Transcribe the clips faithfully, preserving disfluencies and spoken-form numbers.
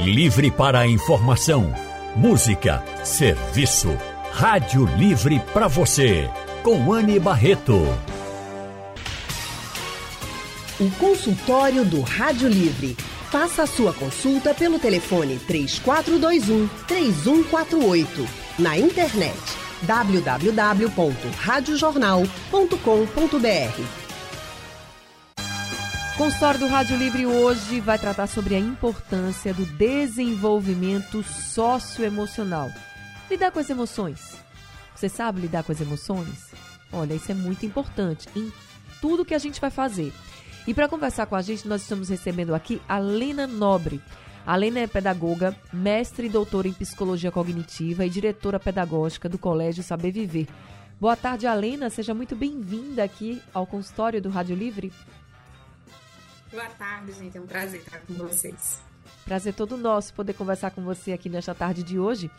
Livre para a informação, música, serviço. Rádio Livre para você, com Anne Barreto. O consultório do Rádio Livre. Faça a sua consulta pelo telefone três quatro dois um, três um quatro oito. Na internet w w w ponto rádio jornal ponto com ponto b r. O consultório do Rádio Livre hoje vai tratar sobre a importância do desenvolvimento socioemocional. Lidar com as emoções. Você sabe lidar com as emoções? Olha, isso é muito importante em tudo que a gente vai fazer. E para conversar com a gente, nós estamos recebendo aqui a Alena Nobre. A Alena é pedagoga, mestre e doutora em psicologia cognitiva e diretora pedagógica do Colégio Saber Viver. Boa tarde, Alena. Seja muito bem-vinda aqui ao consultório do Rádio Livre. Boa tarde, gente. É um prazer estar com vocês. Prazer todo nosso poder conversar com você aqui nesta tarde de hoje.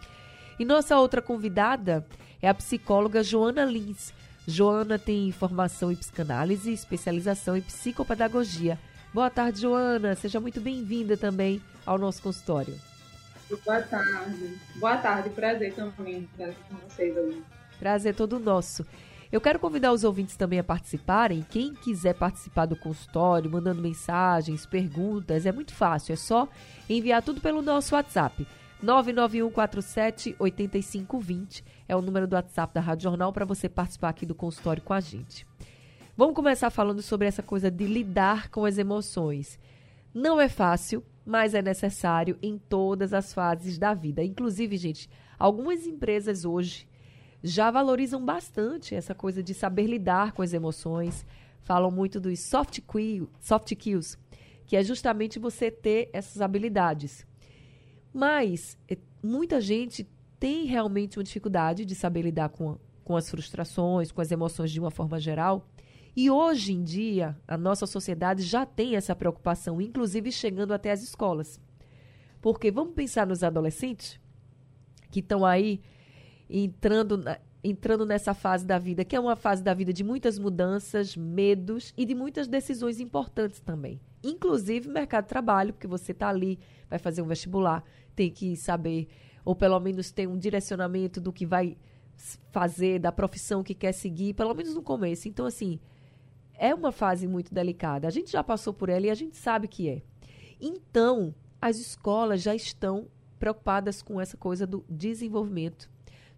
E nossa outra convidada é a psicóloga Joana Lins. Joana tem formação em psicanálise e especialização em psicopedagogia. Boa tarde, Joana. Seja muito bem-vinda também ao nosso consultório. Boa tarde. Boa tarde. Prazer também estar com vocês hoje. Prazer todo nosso. Eu quero convidar os ouvintes também a participarem. Quem quiser participar do consultório, mandando mensagens, perguntas, é muito fácil. É só enviar tudo pelo nosso WhatsApp. nove nove um quatro sete oito cinco dois zero é o número do WhatsApp da Rádio Jornal para você participar aqui do consultório com a gente. Vamos começar falando sobre essa coisa de lidar com as emoções. Não é fácil, mas é necessário em todas as fases da vida. Inclusive, gente, algumas empresas hoje já valorizam bastante essa coisa de saber lidar com as emoções. Falam muito dos soft skills, que é justamente você ter essas habilidades. Mas muita gente tem realmente uma dificuldade de saber lidar com, com as frustrações, com as emoções de uma forma geral. E hoje em dia, a nossa sociedade já tem essa preocupação, inclusive chegando até as escolas. Porque vamos pensar nos adolescentes que estão aí Entrando, entrando nessa fase da vida, que é uma fase da vida de muitas mudanças, medos e de muitas decisões importantes também. Inclusive mercado de trabalho, porque você está ali, vai fazer um vestibular, tem que saber, ou pelo menos ter um direcionamento do que vai fazer, da profissão que quer seguir, pelo menos no começo. Então, assim, é uma fase muito delicada. A gente já passou por ela e a gente sabe que é. Então, as escolas já estão preocupadas com essa coisa do desenvolvimento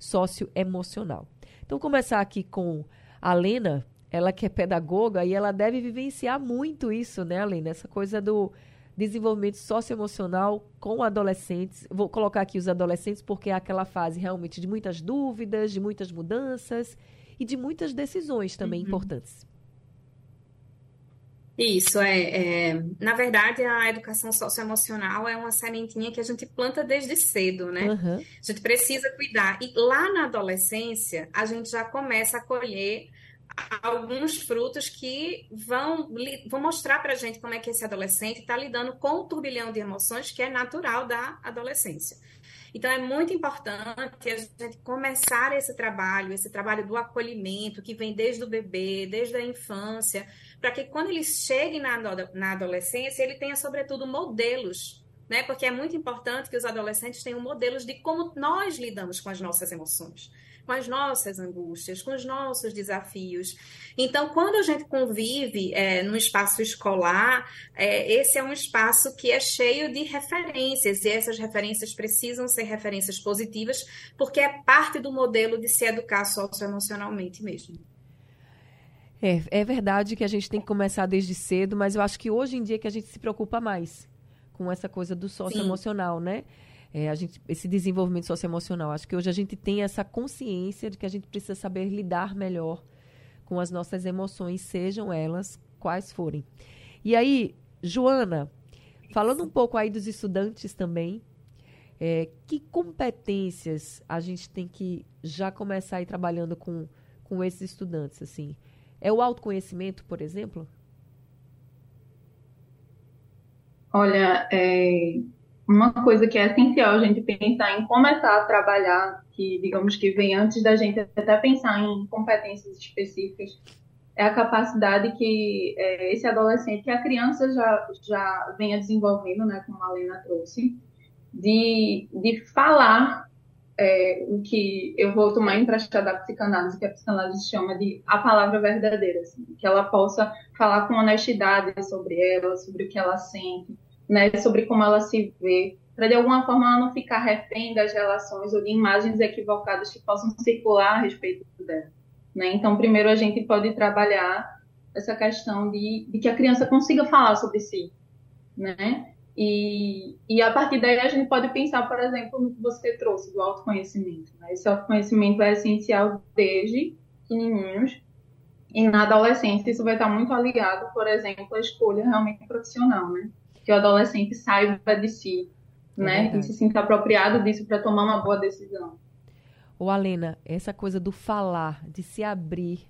socioemocional. Então, começar aqui com a Alena, ela que é pedagoga e ela deve vivenciar muito isso, né, Alena? Essa coisa do desenvolvimento socioemocional com adolescentes. Vou colocar aqui os adolescentes porque é aquela fase realmente de muitas dúvidas, de muitas mudanças e de muitas decisões também, uhum, importantes. Isso, é, é. Na verdade, a educação socioemocional é uma sementinha que a gente planta desde cedo, né? Uhum. A gente precisa cuidar. E lá na adolescência, a gente já começa a colher alguns frutos que vão, vão mostrar para a gente como é que esse adolescente está lidando com o turbilhão de emoções que é natural da adolescência. Então, é muito importante a gente começar esse trabalho, esse trabalho do acolhimento, que vem desde o bebê, desde a infância, para que quando ele chegue na, na adolescência, ele tenha, sobretudo, modelos, né? Porque é muito importante que os adolescentes tenham modelos de como nós lidamos com as nossas emoções, com as nossas angústias, com os nossos desafios. Então, quando a gente convive é, num espaço escolar, é, esse é um espaço que é cheio de referências, e essas referências precisam ser referências positivas, porque é parte do modelo de se educar socioemocionalmente mesmo. É, é verdade que a gente tem que começar desde cedo, mas eu acho que hoje em dia é que a gente se preocupa mais com essa coisa do socioemocional, né? É, a gente, esse desenvolvimento socioemocional. Acho que hoje a gente tem essa consciência de que a gente precisa saber lidar melhor com as nossas emoções, sejam elas quais forem. E aí, Joana, falando um pouco aí dos estudantes também, é, que competências a gente tem que já começar a ir trabalhando com, com esses estudantes, assim? É o autoconhecimento, por exemplo? Olha, é... uma coisa que é essencial a gente pensar em começar a trabalhar, que digamos que vem antes da gente até pensar em competências específicas, é a capacidade que é, esse adolescente, que a criança já, já venha desenvolvendo, né, como a Alena trouxe, de, de falar é, o que eu vou tomar emprestado da psicanálise, que a psicanálise chama de a palavra verdadeira, assim, que ela possa falar com honestidade sobre ela, sobre o que ela sente, né, sobre como ela se vê, para de alguma forma ela não ficar refém das relações ou de imagens equivocadas que possam circular a respeito dela. Né? Então, primeiro a gente pode trabalhar essa questão de, de que a criança consiga falar sobre si, né? E, e a partir daí a gente pode pensar, por exemplo, no que você trouxe do autoconhecimento, né? Esse autoconhecimento é essencial desde pequenininhos e na adolescência isso vai estar muito ligado, por exemplo, à escolha realmente profissional, né? Que o adolescente saiba de si, né? É e se sinta apropriado disso para tomar uma boa decisão. Ô, Alena, essa coisa do falar, de se abrir,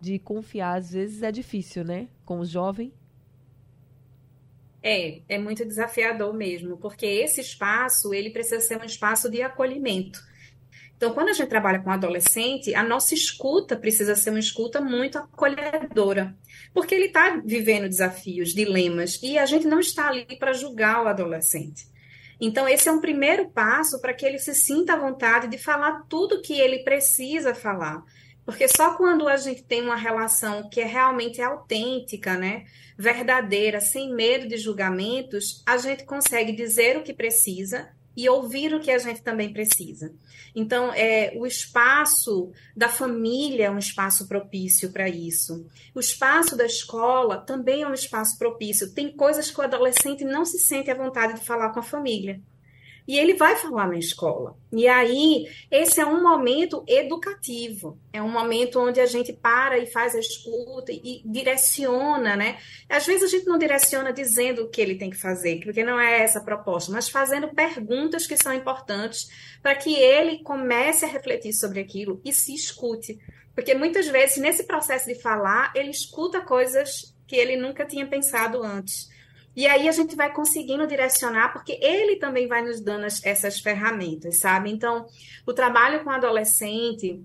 de confiar, às vezes é difícil, né? Com o jovem. É, é muito desafiador mesmo, porque esse espaço, ele precisa ser um espaço de acolhimento. Então, quando a gente trabalha com adolescente, a nossa escuta precisa ser uma escuta muito acolhedora, porque ele está vivendo desafios, dilemas, e a gente não está ali para julgar o adolescente. Então, esse é um primeiro passo para que ele se sinta à vontade de falar tudo o que ele precisa falar. Porque só quando a gente tem uma relação que é realmente autêntica, né, verdadeira, sem medo de julgamentos, a gente consegue dizer o que precisa e ouvir o que a gente também precisa. Então, é, o espaço da família é um espaço propício para isso. O espaço da escola também é um espaço propício. Tem coisas que o adolescente não se sente à vontade de falar com a família. E ele vai falar na escola. E aí, esse é um momento educativo. É um momento onde a gente para e faz a escuta e direciona, né? Às vezes a gente não direciona dizendo o que ele tem que fazer, porque não é essa a proposta, mas fazendo perguntas que são importantes para que ele comece a refletir sobre aquilo e se escute. Porque muitas vezes, nesse processo de falar, ele escuta coisas que ele nunca tinha pensado antes. E aí a gente vai conseguindo direcionar, porque ele também vai nos dando as, essas ferramentas, sabe? Então, o trabalho com adolescente,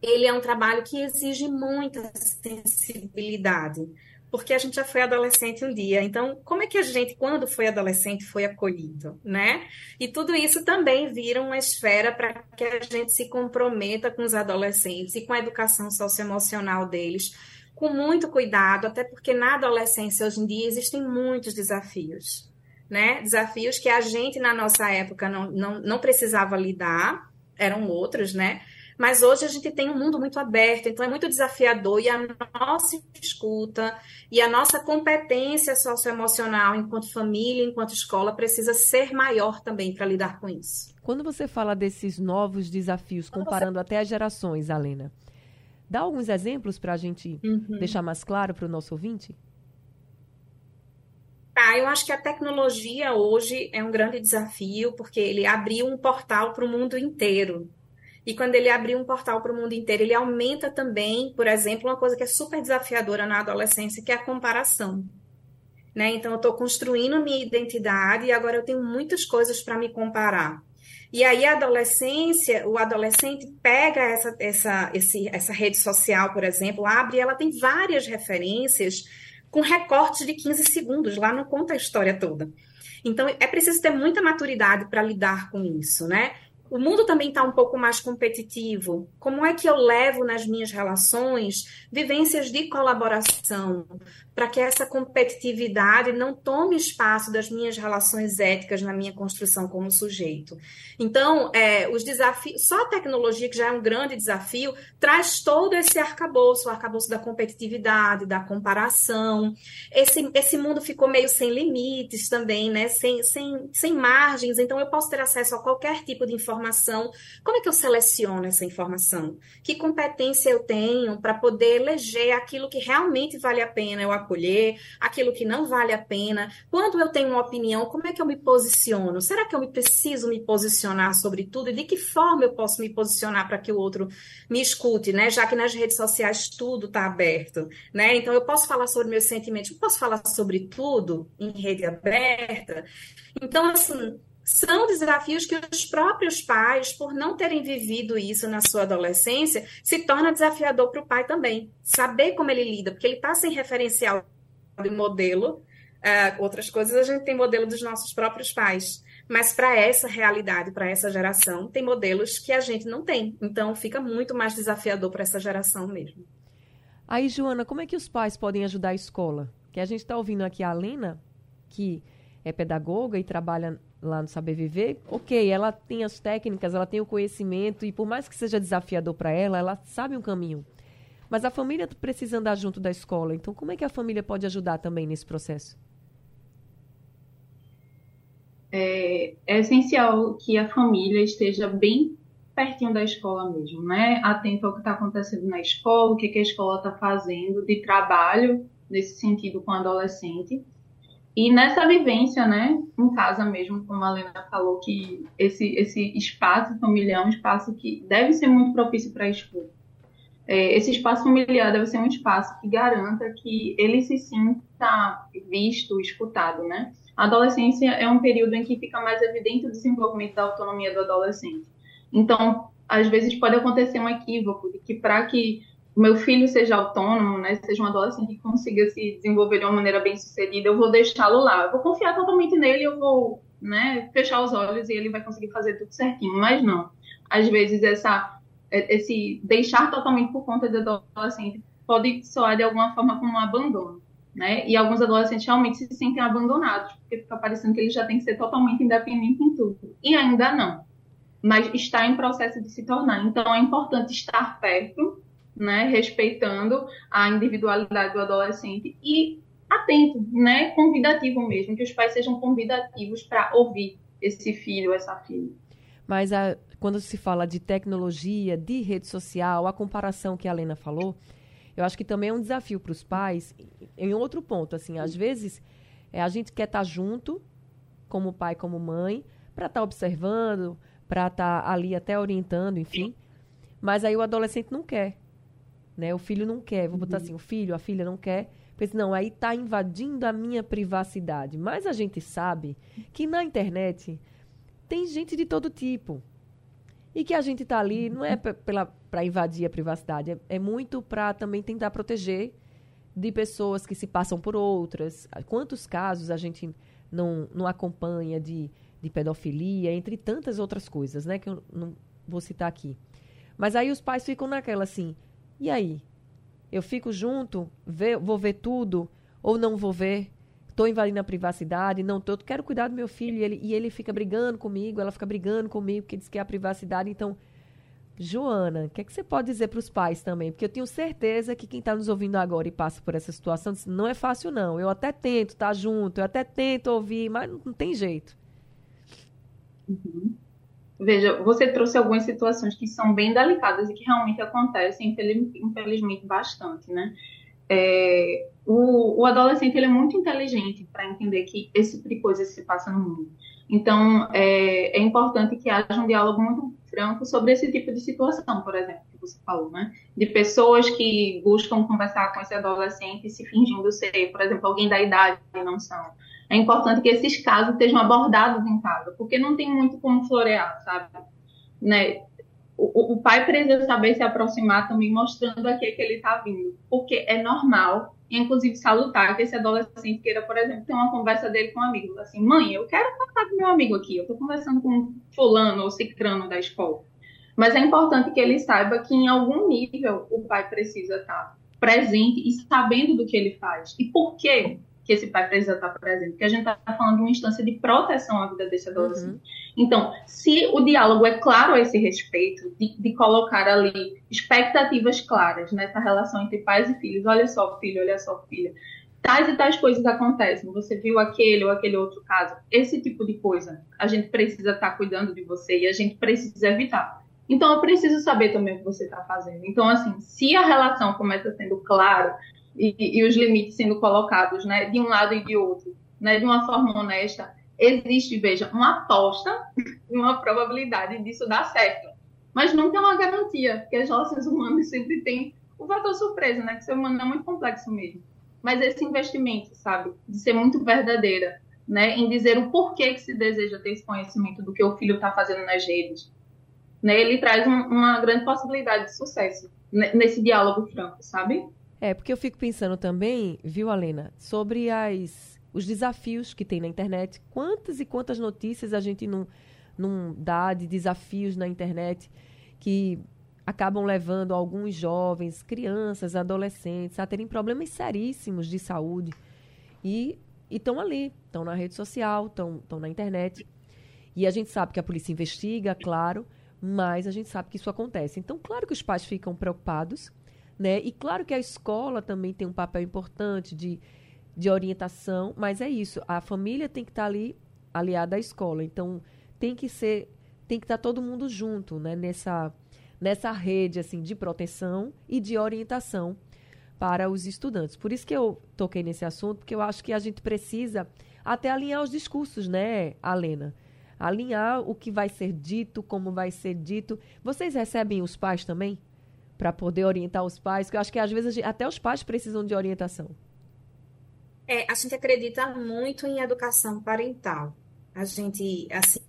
ele é um trabalho que exige muita sensibilidade, porque a gente já foi adolescente um dia. Então, como é que a gente, quando foi adolescente, foi acolhido, né? E tudo isso também vira uma esfera para que a gente se comprometa com os adolescentes e com a educação socioemocional deles, com muito cuidado, até porque na adolescência hoje em dia existem muitos desafios, né? Desafios que a gente na nossa época não, não, não precisava lidar, eram outros, né? Mas hoje a gente tem um mundo muito aberto, então é muito desafiador e a nossa escuta e a nossa competência socioemocional enquanto família, enquanto escola, precisa ser maior também para lidar com isso. Quando você fala desses novos desafios, comparando você... até as gerações, Alena, dá alguns exemplos para a gente uhum. deixar mais claro para o nosso ouvinte? Tá, eu acho que a tecnologia hoje é um grande desafio, porque ele abriu um portal para o mundo inteiro. E quando ele abriu um portal para o mundo inteiro, ele aumenta também, por exemplo, uma coisa que é super desafiadora na adolescência, que é a comparação. Né? Então, eu estou construindo a minha identidade e agora eu tenho muitas coisas para me comparar. E aí a adolescência, o adolescente pega essa, essa, esse, essa rede social, por exemplo, abre e ela tem várias referências com recortes de quinze segundos, lá não conta a história toda. Então, é preciso ter muita maturidade para lidar com isso, né? O mundo também está um pouco mais competitivo. Como é que eu levo nas minhas relações vivências de colaboração para que essa competitividade não tome espaço das minhas relações éticas na minha construção como sujeito? Então, é, os desafios, só a tecnologia, que já é um grande desafio, traz todo esse arcabouço, o arcabouço da competitividade, da comparação. Esse, esse mundo ficou meio sem limites também, né? sem, sem, sem margens. Então, eu posso ter acesso a qualquer tipo de informação. Informação, como é que eu seleciono essa informação? Que competência eu tenho para poder eleger aquilo que realmente vale a pena eu acolher, aquilo que não vale a pena? Quando eu tenho uma opinião, como é que eu me posiciono? Será que eu me preciso me posicionar sobre tudo? E de que forma eu posso me posicionar para que o outro me escute, né? Já que nas redes sociais tudo está aberto, né? Então, eu posso falar sobre meus sentimentos, eu posso falar sobre tudo em rede aberta? Então, assim... são desafios que os próprios pais, por não terem vivido isso na sua adolescência, se torna desafiador para o pai também. Saber como ele lida, porque ele está sem referencial de modelo. Uh, outras coisas, a gente tem modelo dos nossos próprios pais. Mas para essa realidade, para essa geração, tem modelos que a gente não tem. Então, fica muito mais desafiador para essa geração mesmo. Aí, Joana, como é que os pais podem ajudar a escola? Que a gente está ouvindo aqui a Alena, que é pedagoga e trabalha lá no Saber Viver. Ok, ela tem as técnicas, ela tem o conhecimento e por mais que seja desafiador para ela, ela sabe um caminho. Mas a família precisa andar junto da escola. Então, como é que a família pode ajudar também nesse processo? É, é essencial que a família esteja bem pertinho da escola mesmo, né? Atento ao que está acontecendo na escola, o que, que a escola está fazendo de trabalho, nesse sentido, com o adolescente. E nessa vivência, né? Em casa mesmo, como a Alena falou, que esse, esse espaço familiar é um espaço que deve ser muito propício para a escola. É, esse espaço familiar deve ser um espaço que garanta que ele se sinta visto, escutado, né? A adolescência é um período em que fica mais evidente o desenvolvimento da autonomia do adolescente. Então, às vezes pode acontecer um equívoco de que para que o meu filho seja autônomo, né, seja um adolescente que consiga se desenvolver de uma maneira bem-sucedida, eu vou deixá-lo lá. Eu vou confiar totalmente nele, eu vou, né, fechar os olhos e ele vai conseguir fazer tudo certinho. Mas não. Às vezes essa, esse deixar totalmente por conta do adolescente pode soar de alguma forma como um abandono. Né? E alguns adolescentes realmente se sentem abandonados, porque fica parecendo que ele já tem que ser totalmente independente em tudo. E ainda não, mas está em processo de se tornar. Então, é importante estar perto, né? Respeitando a individualidade do adolescente e atento, né? Convidativo mesmo, que os pais sejam convidativos para ouvir esse filho, essa filha. Mas a, quando se fala de tecnologia, de rede social, a comparação que a Alena falou... Eu acho que também é um desafio para os pais, em outro ponto, assim, às vezes é, a gente quer estar junto, como pai, como mãe, para estar observando, para estar ali até orientando, enfim, mas aí o adolescente não quer, né? O filho não quer, vou botar assim, o filho, a filha não quer, pensa, não, aí está invadindo a minha privacidade, mas a gente sabe que na internet tem gente de todo tipo, e que a gente está ali, não é para invadir a privacidade, é, é muito para também tentar proteger de pessoas que se passam por outras. Quantos casos a gente não, não acompanha de, de pedofilia, entre tantas outras coisas, né, que eu não vou citar aqui. Mas aí os pais ficam naquela assim, e aí? Eu fico junto, ver, vou ver tudo ou não vou ver? Estou invadindo a privacidade, não estou, quero cuidar do meu filho, e ele, e ele fica brigando comigo, ela fica brigando comigo, porque diz que é a privacidade. Então, Joana, o que, é que você pode dizer para os pais também? Porque eu tenho certeza que quem está nos ouvindo agora e passa por essa situação, diz, não é fácil não, eu até tento estar tá junto, eu até tento ouvir, mas não, não tem jeito. Uhum. Veja, você trouxe algumas situações que são bem delicadas e que realmente acontecem, infelizmente, bastante, né? É, o, o adolescente ele é muito inteligente para entender que esse tipo de coisa se passa no mundo. Então, é, é importante que haja um diálogo muito franco sobre esse tipo de situação, por exemplo, que você falou, né? De pessoas que buscam conversar com esse adolescente se fingindo ser, por exemplo, alguém da idade que não são. É importante que esses casos estejam abordados em casa, porque não tem muito como florear, sabe? Né? O, o pai precisa saber se aproximar também, mostrando a que, que ele está vindo. Porque é normal, e inclusive salutar, que esse adolescente queira, por exemplo, ter uma conversa dele com um amigo. Assim, mãe, eu quero falar com meu amigo aqui, eu estou conversando com fulano ou cicrano da escola. Mas é importante que ele saiba que em algum nível o pai precisa estar presente e sabendo do que ele faz. E por que que esse pai precisa estar presente? Porque a gente está falando de uma instância de proteção à vida desse adolescente. Uhum. Então, se o diálogo é claro a esse respeito, de, de colocar ali expectativas claras nessa relação entre pais e filhos, olha só, filho, olha só, filha, tais e tais coisas acontecem, você viu aquele ou aquele outro caso, esse tipo de coisa, a gente precisa estar cuidando de você e a gente precisa evitar. Então, eu preciso saber também o que você está fazendo. Então, assim, se a relação começa sendo clara, E, e os limites sendo colocados, né, de um lado e de outro, né, de uma forma honesta, existe, veja, uma aposta e uma probabilidade disso dar certo. Mas não tem uma garantia, porque as relações humanas sempre têm o fator surpresa, né, que o ser humano é muito complexo mesmo. Mas esse investimento, sabe, de ser muito verdadeira, né, em dizer o porquê que se deseja ter esse conhecimento do que o filho está fazendo nas redes, né, ele traz um, uma grande possibilidade de sucesso nesse diálogo franco, sabe? É, porque eu fico pensando também, viu, Alena, sobre as, os desafios que tem na internet. Quantas e quantas notícias a gente não, não dá de desafios na internet que acabam levando alguns jovens, crianças, adolescentes a terem problemas seríssimos de saúde. E estão ali, estão na rede social, estão na internet. E a gente sabe que a polícia investiga, claro, mas a gente sabe que isso acontece. Então, claro que os pais ficam preocupados, né? E claro que a escola também tem um papel importante de, de orientação, mas é isso, a família tem que estar ali aliada à escola. Então, tem que ser, tem que estar todo mundo junto, né? Nessa, nessa rede assim, de proteção e de orientação para os estudantes. Por isso que eu toquei nesse assunto, porque eu acho que a gente precisa até alinhar os discursos, né, Alena? Alinhar o que vai ser dito, como vai ser dito. Vocês recebem os pais também? Para poder orientar os pais? Porque eu acho que, às vezes, gente, até os pais precisam de orientação. É, a gente acredita muito em educação parental. A gente, assim...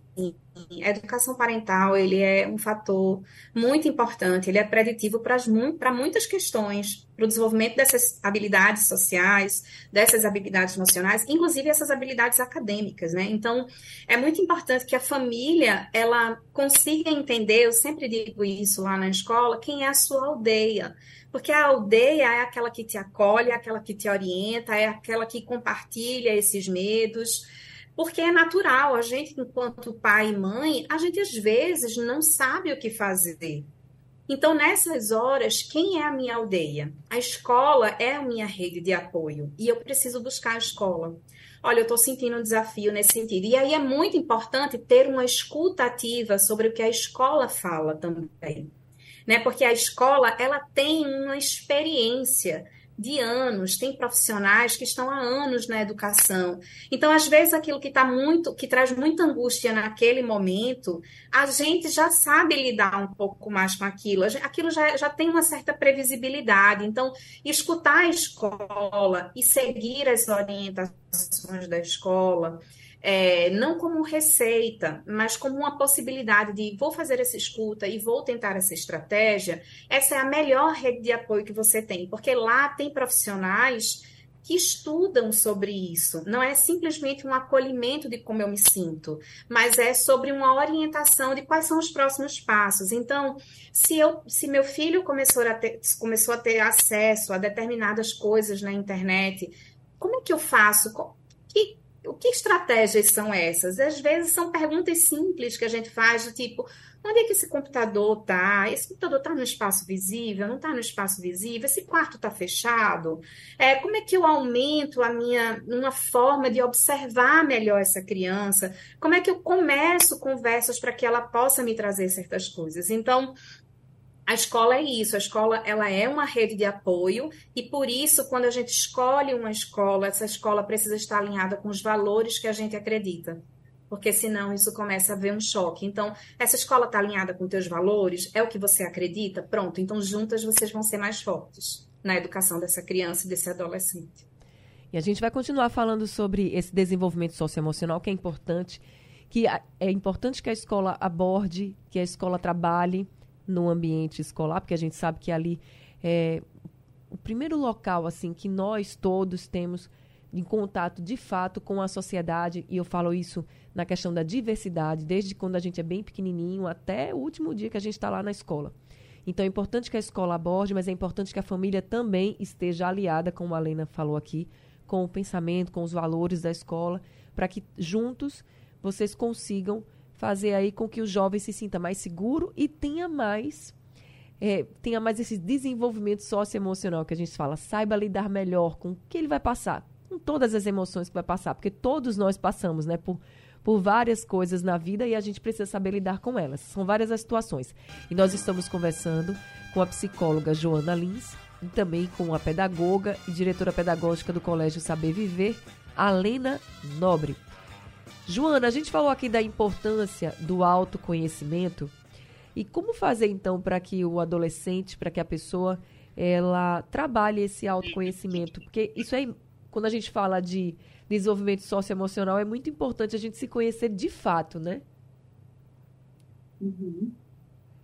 A educação parental, ele é um fator muito importante, ele é preditivo para, as, para muitas questões, para o desenvolvimento dessas habilidades sociais, dessas habilidades emocionais, inclusive essas habilidades acadêmicas, né? Então, é muito importante que a família, ela consiga entender, eu sempre digo isso lá na escola, quem é a sua aldeia, porque a aldeia é aquela que te acolhe, é aquela que te orienta, é aquela que compartilha esses medos, porque é natural, a gente, enquanto pai e mãe, a gente às vezes não sabe o que fazer. Então, nessas horas, quem é a minha aldeia? A escola é a minha rede de apoio e eu preciso buscar a escola. Olha, eu estou sentindo um desafio nesse sentido. E aí é muito importante ter uma escuta ativa sobre o que a escola fala também, né? Porque a escola, ela tem uma experiência de anos, tem profissionais que estão há anos na educação. Então, às vezes, aquilo que tá muito, que traz muita angústia naquele momento, a gente já sabe lidar um pouco mais com aquilo, aquilo já, já tem uma certa previsibilidade. Então, escutar a escola e seguir as orientações da escola, é, não como receita, mas como uma possibilidade de vou fazer essa escuta e vou tentar essa estratégia, essa é a melhor rede de apoio que você tem, porque lá tem profissionais que estudam sobre isso. Não é simplesmente um acolhimento de como eu me sinto, mas é sobre uma orientação de quais são os próximos passos. Então, se, eu, se meu filho começou a ter, começou a ter acesso a determinadas coisas na internet, como é que eu faço? Que O que estratégias são essas? Às vezes são perguntas simples que a gente faz, do tipo, onde é que esse computador está? Esse computador está no espaço visível? Não está no espaço visível? Esse quarto está fechado? É, como é que eu aumento a minha uma forma de observar melhor essa criança? Como é que eu começo conversas para que ela possa me trazer certas coisas? Então, a escola é isso, a escola ela é uma rede de apoio e, por isso, quando a gente escolhe uma escola, essa escola precisa estar alinhada com os valores que a gente acredita, porque senão isso começa a haver um choque. Então, essa escola está alinhada com os teus valores, é o que você acredita, pronto, então juntas vocês vão ser mais fortes na educação dessa criança e desse adolescente. E a gente vai continuar falando sobre esse desenvolvimento socioemocional, que é importante, que é importante que a escola aborde, que a escola trabalhe no ambiente escolar, porque a gente sabe que ali é o primeiro local assim, que nós todos temos em contato, de fato, com a sociedade, e eu falo isso na questão da diversidade, desde quando a gente é bem pequenininho até o último dia que a gente está lá na escola. Então, é importante que a escola aborde, mas é importante que a família também esteja aliada, como a Alena falou aqui, com o pensamento, com os valores da escola, para que juntos vocês consigam fazer aí com que o jovem se sinta mais seguro e tenha mais, é, tenha mais esse desenvolvimento socioemocional que a gente fala, saiba lidar melhor com o que ele vai passar, com todas as emoções que vai passar, porque todos nós passamos, né, por, por várias coisas na vida e a gente precisa saber lidar com elas. São várias as situações. E nós estamos conversando com a psicóloga Joana Lins e também com a pedagoga e diretora pedagógica do Colégio Saber Viver, Alena Nobre. Joana, a gente falou aqui da importância do autoconhecimento e como fazer, então, para que o adolescente, para que a pessoa, ela trabalhe esse autoconhecimento, porque isso é, quando a gente fala de desenvolvimento socioemocional, é muito importante a gente se conhecer de fato, né? Uhum.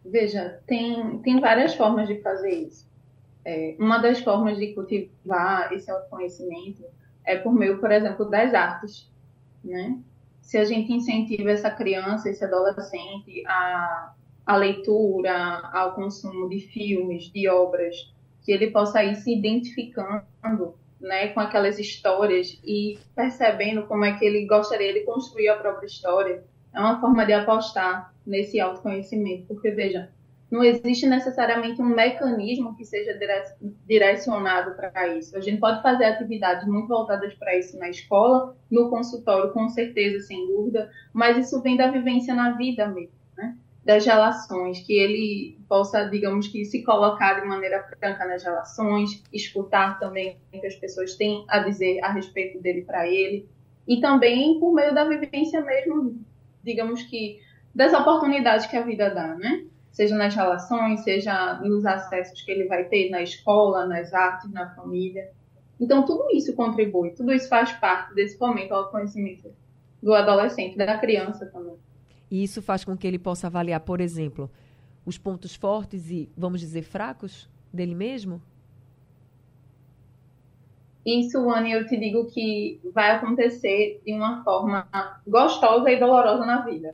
Veja, tem, tem várias formas de fazer isso. É, uma das formas de cultivar esse autoconhecimento é por meio, por exemplo, das artes, né? Se a gente incentiva essa criança, esse adolescente a, a leitura, ao consumo de filmes, de obras, que ele possa ir se identificando, né, com aquelas histórias e percebendo como é que ele gostaria de construir a própria história, é uma forma de apostar nesse autoconhecimento, porque, veja, não existe necessariamente um mecanismo que seja direcionado para isso. A gente pode fazer atividades muito voltadas para isso na escola, no consultório, com certeza, sem dúvida, mas isso vem da vivência na vida mesmo, né? Das relações, que ele possa, digamos que, se colocar de maneira franca nas relações, escutar também o que as pessoas têm a dizer a respeito dele para ele, e também por meio da vivência mesmo, digamos que, das oportunidades que a vida dá, né? Seja nas relações, seja nos acessos que ele vai ter na escola, nas artes, na família. Então, tudo isso contribui, tudo isso faz parte desse fomento ao conhecimento do adolescente, da criança também. E isso faz com que ele possa avaliar, por exemplo, os pontos fortes e, vamos dizer, fracos dele mesmo? Isso, Anne, eu te digo que vai acontecer de uma forma gostosa e dolorosa na vida.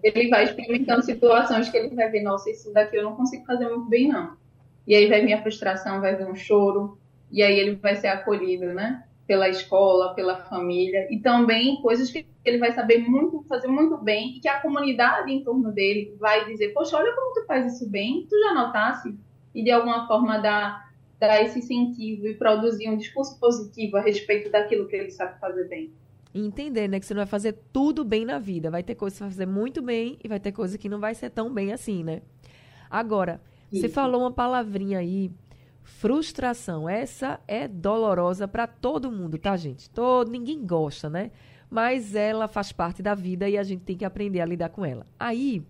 Ele vai experimentando situações que ele vai ver, nossa, isso daqui eu não consigo fazer muito bem, não. E aí vai minha frustração, vai vir um choro, e aí ele vai ser acolhido, né? Pela escola, pela família, e também coisas que ele vai saber muito, fazer muito bem, e que a comunidade em torno dele vai dizer, poxa, olha como tu faz isso bem, tu já notasse? E de alguma forma dá... dar esse incentivo e produzir um discurso positivo a respeito daquilo que ele sabe fazer bem. E entender, né, que você não vai fazer tudo bem na vida. Vai ter coisa que você vai fazer muito bem e vai ter coisa que não vai ser tão bem assim, né? Agora, Isso. Você falou uma palavrinha aí, frustração. Essa é dolorosa para todo mundo, tá, gente? Todo, ninguém gosta, né? Mas ela faz parte da vida e a gente tem que aprender a lidar com ela. Aí,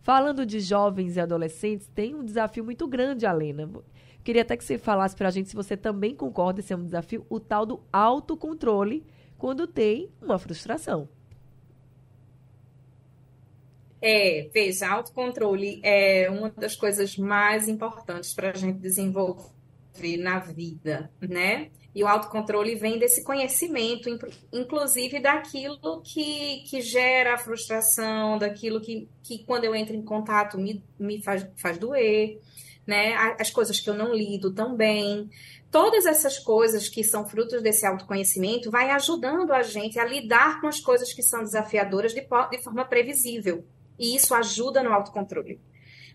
falando de jovens e adolescentes, tem um desafio muito grande, Alena. Queria até que você falasse para a gente se você também concorda, esse é um desafio, o tal do autocontrole quando tem uma frustração. É, veja, autocontrole é uma das coisas mais importantes para a gente desenvolver na vida, né? E o autocontrole vem desse conhecimento, inclusive daquilo que, que gera a frustração, daquilo que, que quando eu entro em contato me, me faz, faz doer, né? As coisas que eu não lido também, todas essas coisas que são frutos desse autoconhecimento vai ajudando a gente a lidar com as coisas que são desafiadoras de, de forma previsível, e isso ajuda no autocontrole.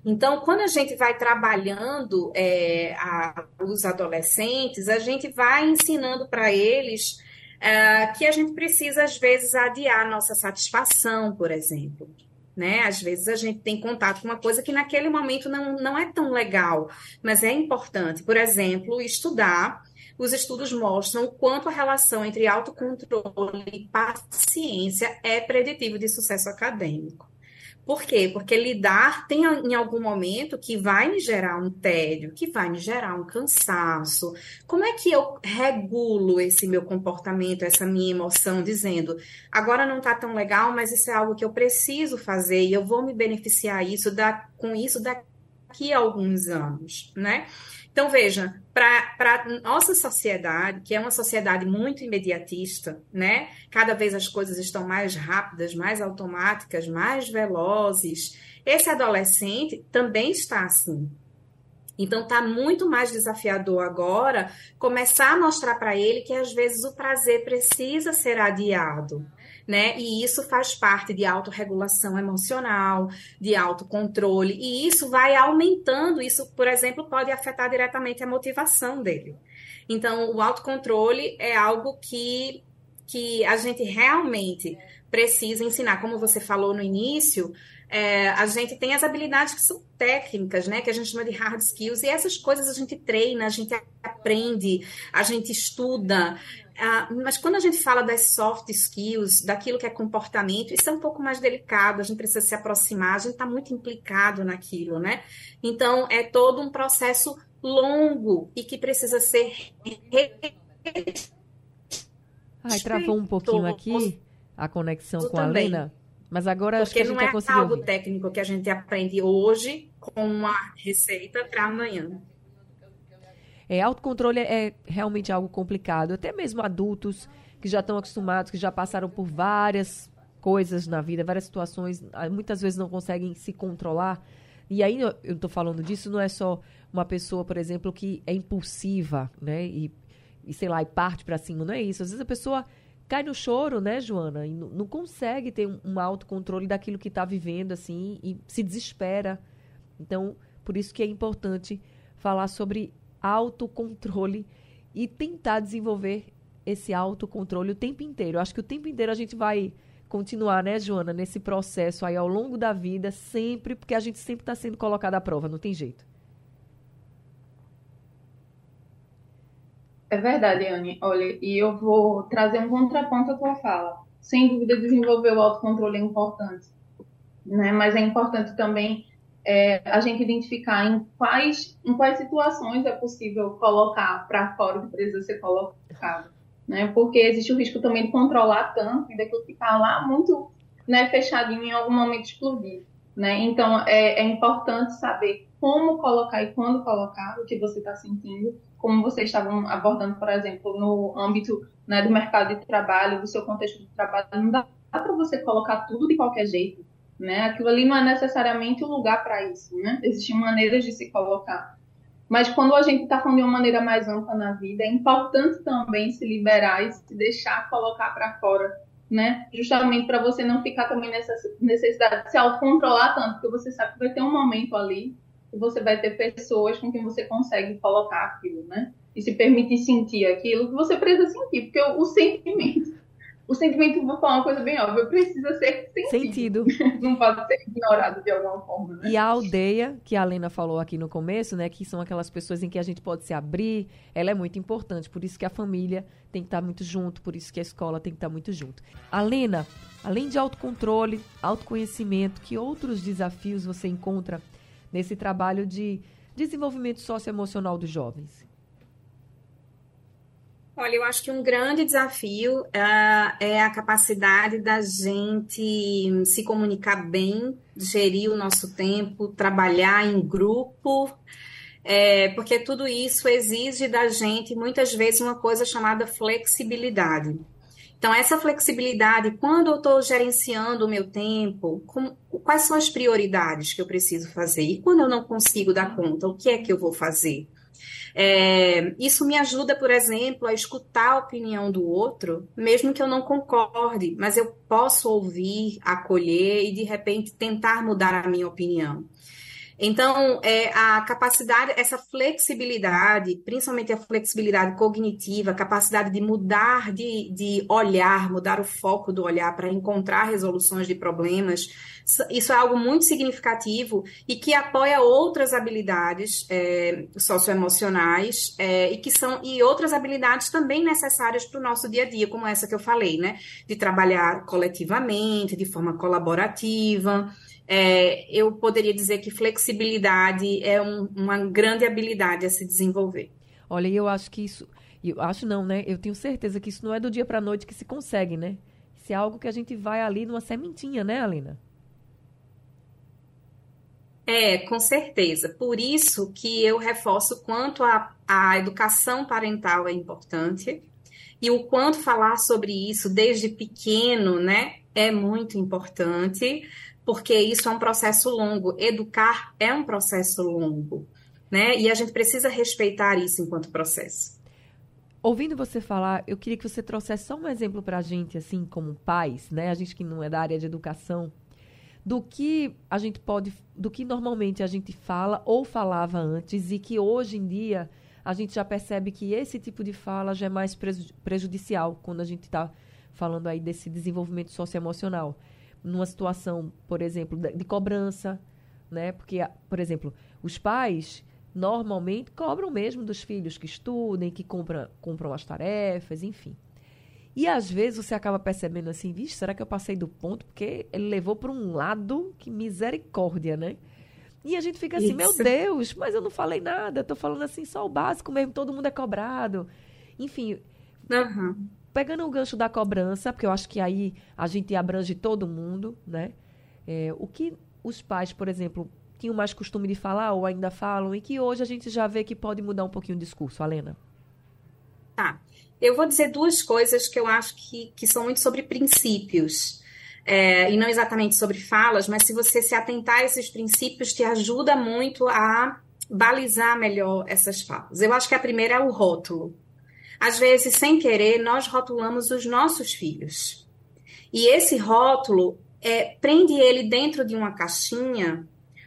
Então, quando a gente vai trabalhando é, a, os adolescentes, a gente vai ensinando para eles é, que a gente precisa, às vezes, adiar a nossa satisfação, por exemplo, né? Às vezes a gente tem contato com uma coisa que naquele momento não, não é tão legal, mas é importante. Por exemplo, estudar. Os estudos mostram o quanto a relação entre autocontrole e paciência é preditiva de sucesso acadêmico. Por quê? Porque lidar tem em algum momento que vai me gerar um tédio, que vai me gerar um cansaço. Como é que eu regulo esse meu comportamento, essa minha emoção, dizendo, agora não está tão legal, mas isso é algo que eu preciso fazer e eu vou me beneficiar isso, da, com isso daqui a alguns anos, né? Então, veja, para a nossa sociedade, que é uma sociedade muito imediatista, né? Cada vez as coisas estão mais rápidas, mais automáticas, mais velozes. Esse adolescente também está assim. Então, está muito mais desafiador agora começar a mostrar para ele que, às vezes, o prazer precisa ser adiado, né? E isso faz parte de autorregulação emocional, de autocontrole, e isso vai aumentando, isso, por exemplo, pode afetar diretamente a motivação dele. Então, o autocontrole é algo que, que a gente realmente precisa ensinar. Como você falou no início, é, a gente tem as habilidades que são técnicas, né, que a gente chama de hard skills, e essas coisas a gente treina, a gente aprende, a gente estuda. Ah, mas quando a gente fala das soft skills, daquilo que é comportamento, isso é um pouco mais delicado, a gente precisa se aproximar, a gente está muito implicado naquilo, né? Então, é todo um processo longo e que precisa ser... Ai, travou um pouquinho aqui a conexão com a Alena, mas agora acho que a gente já conseguiu ouvir. Porque não é algo técnico que a gente aprende hoje com uma receita para amanhã. É, autocontrole é realmente algo complicado. Até mesmo adultos que já estão acostumados, que já passaram por várias coisas na vida, várias situações, muitas vezes não conseguem se controlar. E aí, eu estou falando disso, não é só uma pessoa, por exemplo, que é impulsiva, né? E, e sei lá, e parte para cima. Não é isso. Às vezes a pessoa cai no choro, né, Joana? E não consegue ter um, um autocontrole daquilo que está vivendo, assim, e se desespera. Então, por isso que é importante falar sobre autocontrole e tentar desenvolver esse autocontrole o tempo inteiro. Eu acho que o tempo inteiro a gente vai continuar, né, Joana, nesse processo aí ao longo da vida, sempre, porque a gente sempre está sendo colocada à prova, não tem jeito. É verdade, Anne. Olha, e eu vou trazer um contraponto à tua fala. Sem dúvida, desenvolver o autocontrole é importante, né? Mas é importante também é, a gente identificar em quais, em quais situações é possível colocar para fora o que precisa ser colocado, né? Porque existe o risco também de controlar tanto e daquilo ficar lá muito, né, fechadinho e em algum momento explodir, né? Então, é, é importante saber como colocar e quando colocar o que você está sentindo, como vocês estavam abordando, por exemplo, no âmbito, né, do mercado de trabalho, do seu contexto de trabalho. Não dá para você colocar tudo de qualquer jeito, né? Aquilo ali não é necessariamente o lugar para isso, né? Existem maneiras de se colocar. Mas quando a gente está falando de uma maneira mais ampla na vida, é importante também se liberar e se deixar colocar para fora, né? Justamente para você não ficar também nessa necessidade de se autocontrolar tanto, porque você sabe que vai ter um momento ali que você vai ter pessoas com quem você consegue colocar aquilo, né? E se permitir sentir aquilo que você precisa sentir, porque o, o sentimento, o sentimento, vou falar uma coisa bem óbvia, precisa ser sentido. sentido. Não pode ser ignorado de alguma forma, né? E a aldeia, que a Alena falou aqui no começo, né? Que são aquelas pessoas em que a gente pode se abrir, ela é muito importante, por isso que a família tem que estar muito junto, por isso que a escola tem que estar muito junto. Alena, além de autocontrole, autoconhecimento, que outros desafios você encontra nesse trabalho de desenvolvimento socioemocional dos jovens? Olha, eu acho que um grande desafio uh, é a capacidade da gente se comunicar bem, gerir o nosso tempo, trabalhar em grupo, é, porque tudo isso exige da gente, muitas vezes, uma coisa chamada flexibilidade. Então, essa flexibilidade, quando eu estou gerenciando o meu tempo, com, quais são as prioridades que eu preciso fazer? E quando eu não consigo dar conta, o que é que eu vou fazer? É, isso me ajuda, por exemplo, a escutar a opinião do outro, mesmo que eu não concorde, mas eu posso ouvir, acolher e, de repente, tentar mudar a minha opinião. Então, é, a capacidade, essa flexibilidade, principalmente a flexibilidade cognitiva, a capacidade de mudar, de, de olhar, mudar o foco do olhar para encontrar resoluções de problemas, isso é algo muito significativo e que apoia outras habilidades é, socioemocionais é, e, que são, e outras habilidades também necessárias para o nosso dia a dia, como essa que eu falei, né? De trabalhar coletivamente, de forma colaborativa. É, eu poderia dizer que flexibilidade é um, uma grande habilidade a se desenvolver. Olha, eu acho que isso... Eu acho não, né? Eu tenho certeza que isso não é do dia para a noite que se consegue, né? Isso é algo que a gente vai ali numa sementinha, né, Alena? É, com certeza. Por isso que eu reforço quanto a, a educação parental é importante e o quanto falar sobre isso desde pequeno, né, é muito importante, porque isso é um processo longo, educar é um processo longo, né? E a gente precisa respeitar isso enquanto processo. Ouvindo você falar, eu queria que você trouxesse só um exemplo para a gente, assim, como pais, né? A gente que não é da área de educação, do que a gente pode, do que normalmente a gente fala ou falava antes e que hoje em dia a gente já percebe que esse tipo de fala já é mais preju- prejudicial quando a gente está falando aí desse desenvolvimento socioemocional. Numa situação, por exemplo, de cobrança, né? Porque, por exemplo, os pais normalmente cobram mesmo dos filhos que estudem, que compram, compram as tarefas, enfim. E, às vezes, você acaba percebendo assim, vixe, será que eu passei do ponto? Porque ele levou para um lado, que misericórdia, né? E a gente fica assim, isso. Meu Deus, mas eu não falei nada, estou falando assim só o básico mesmo, todo mundo é cobrado. Enfim... Uhum. Pegando o gancho da cobrança, porque eu acho que aí a gente abrange todo mundo, né? É, o que os pais, por exemplo, tinham mais costume de falar ou ainda falam e que hoje a gente já vê que pode mudar um pouquinho o discurso, Alena? Tá. Eu vou dizer duas coisas que eu acho que, que são muito sobre princípios, é, e não exatamente sobre falas, mas se você se atentar a esses princípios, te ajuda muito a balizar melhor essas falas. Eu acho que a primeira é o rótulo. Às vezes, sem querer, nós rotulamos os nossos filhos. E esse rótulo é, prende ele dentro de uma caixinha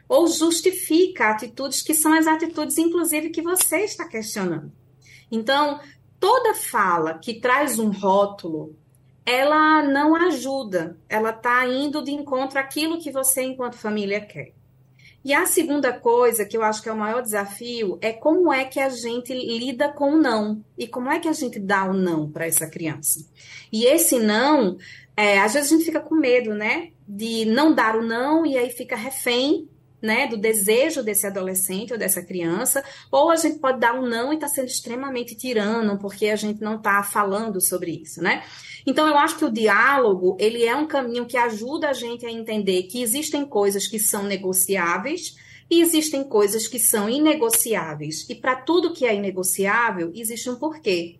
ou justifica atitudes que são as atitudes, inclusive, que você está questionando. Então, toda fala que traz um rótulo, ela não ajuda. Ela está indo de encontro àquilo que você, enquanto família, quer. E a segunda coisa, que eu acho que é o maior desafio, é como é que a gente lida com o não. E como é que a gente dá o não para essa criança. E esse não, é, às vezes a gente fica com medo, né? De não dar o não e aí fica refém, né? Do desejo desse adolescente ou dessa criança. Ou a gente pode dar um não e está sendo extremamente tirano, porque a gente não está falando sobre isso, né? Então, eu acho que o diálogo, ele é um caminho que ajuda a gente a entender que existem coisas que são negociáveis e existem coisas que são inegociáveis. E para tudo que é inegociável, existe um porquê.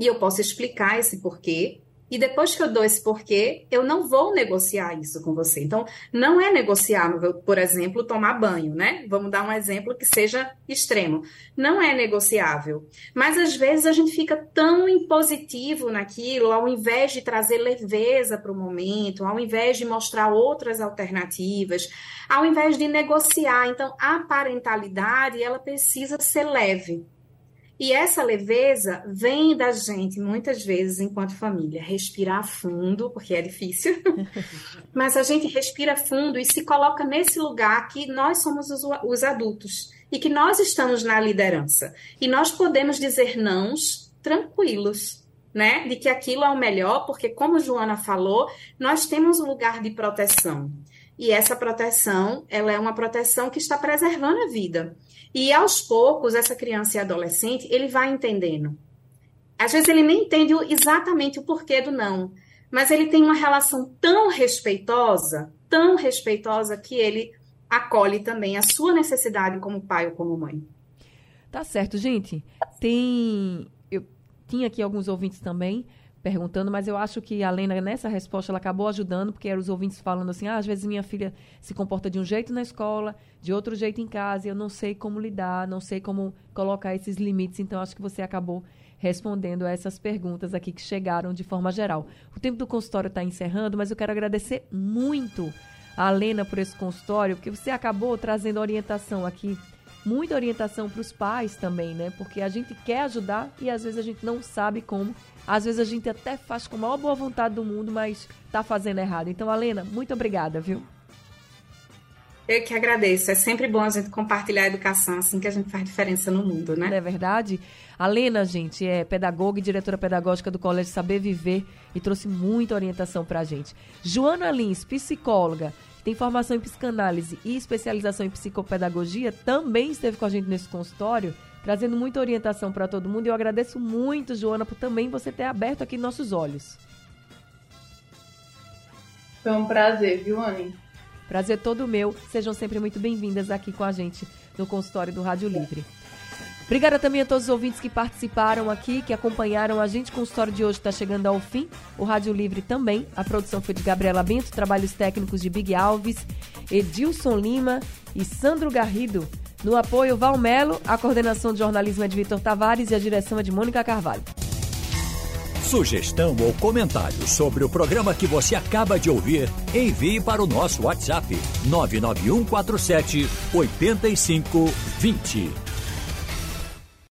E eu posso explicar esse porquê. E depois que eu dou esse porquê, eu não vou negociar isso com você. Então, não é negociável, por exemplo, tomar banho, né? Vamos dar um exemplo que seja extremo. Não é negociável. Mas, às vezes, a gente fica tão impositivo naquilo, ao invés de trazer leveza para o momento, ao invés de mostrar outras alternativas, ao invés de negociar. Então, a parentalidade, ela precisa ser leve. E essa leveza vem da gente, muitas vezes, enquanto família, respirar fundo, porque é difícil, mas a gente respira fundo e se coloca nesse lugar que nós somos os, os adultos e que nós estamos na liderança. E nós podemos dizer nãos tranquilos, né? De que aquilo é o melhor, porque, como Joana falou, nós temos um lugar de proteção. E essa proteção, ela é uma proteção que está preservando a vida. E, aos poucos, essa criança e adolescente, ele vai entendendo. Às vezes, ele nem entende exatamente o porquê do não, mas ele tem uma relação tão respeitosa, tão respeitosa, que ele acolhe também a sua necessidade como pai ou como mãe. Tá certo, gente. Tem... Eu tinha aqui alguns ouvintes também perguntando, mas eu acho que a Alena, nessa resposta, ela acabou ajudando, porque eram os ouvintes falando assim, ah, às vezes minha filha se comporta de um jeito na escola, de outro jeito em casa, e eu não sei como lidar, não sei como colocar esses limites, então acho que você acabou respondendo a essas perguntas aqui que chegaram de forma geral. O tempo do consultório está encerrando, mas eu quero agradecer muito a Alena por esse consultório, porque você acabou trazendo orientação aqui, muita orientação para os pais também, né? Porque a gente quer ajudar e às vezes a gente não sabe como. Às vezes a gente até faz com a maior boa vontade do mundo, mas está fazendo errado. Então, Alena, muito obrigada, viu? Eu que agradeço. É sempre bom a gente compartilhar a educação, assim que a gente faz diferença no mundo, né? Não é verdade? Alena, gente, é pedagoga e diretora pedagógica do Colégio Saber Viver e trouxe muita orientação para a gente. Joana Lins, psicóloga, tem formação em psicanálise e especialização em psicopedagogia, também esteve com a gente nesse consultório, trazendo muita orientação para todo mundo. E eu agradeço muito, Joana, por também você ter aberto aqui nossos olhos. Foi um prazer, viu, Anne? Prazer todo meu. Sejam sempre muito bem-vindas aqui com a gente no consultório do Rádio Livre. Obrigada também a todos os ouvintes que participaram aqui, que acompanharam a gente. O consultório de hoje está chegando ao fim. O Rádio Livre também. A produção foi de Gabriela Bento, trabalhos técnicos de Big Alves, Edilson Lima e Sandro Garrido. No apoio, Valmelo, a coordenação de jornalismo é de Vitor Tavares e a direção é de Mônica Carvalho. Sugestão ou comentário sobre o programa que você acaba de ouvir, envie para o nosso WhatsApp nove nove um quatro sete oito cinco dois zero.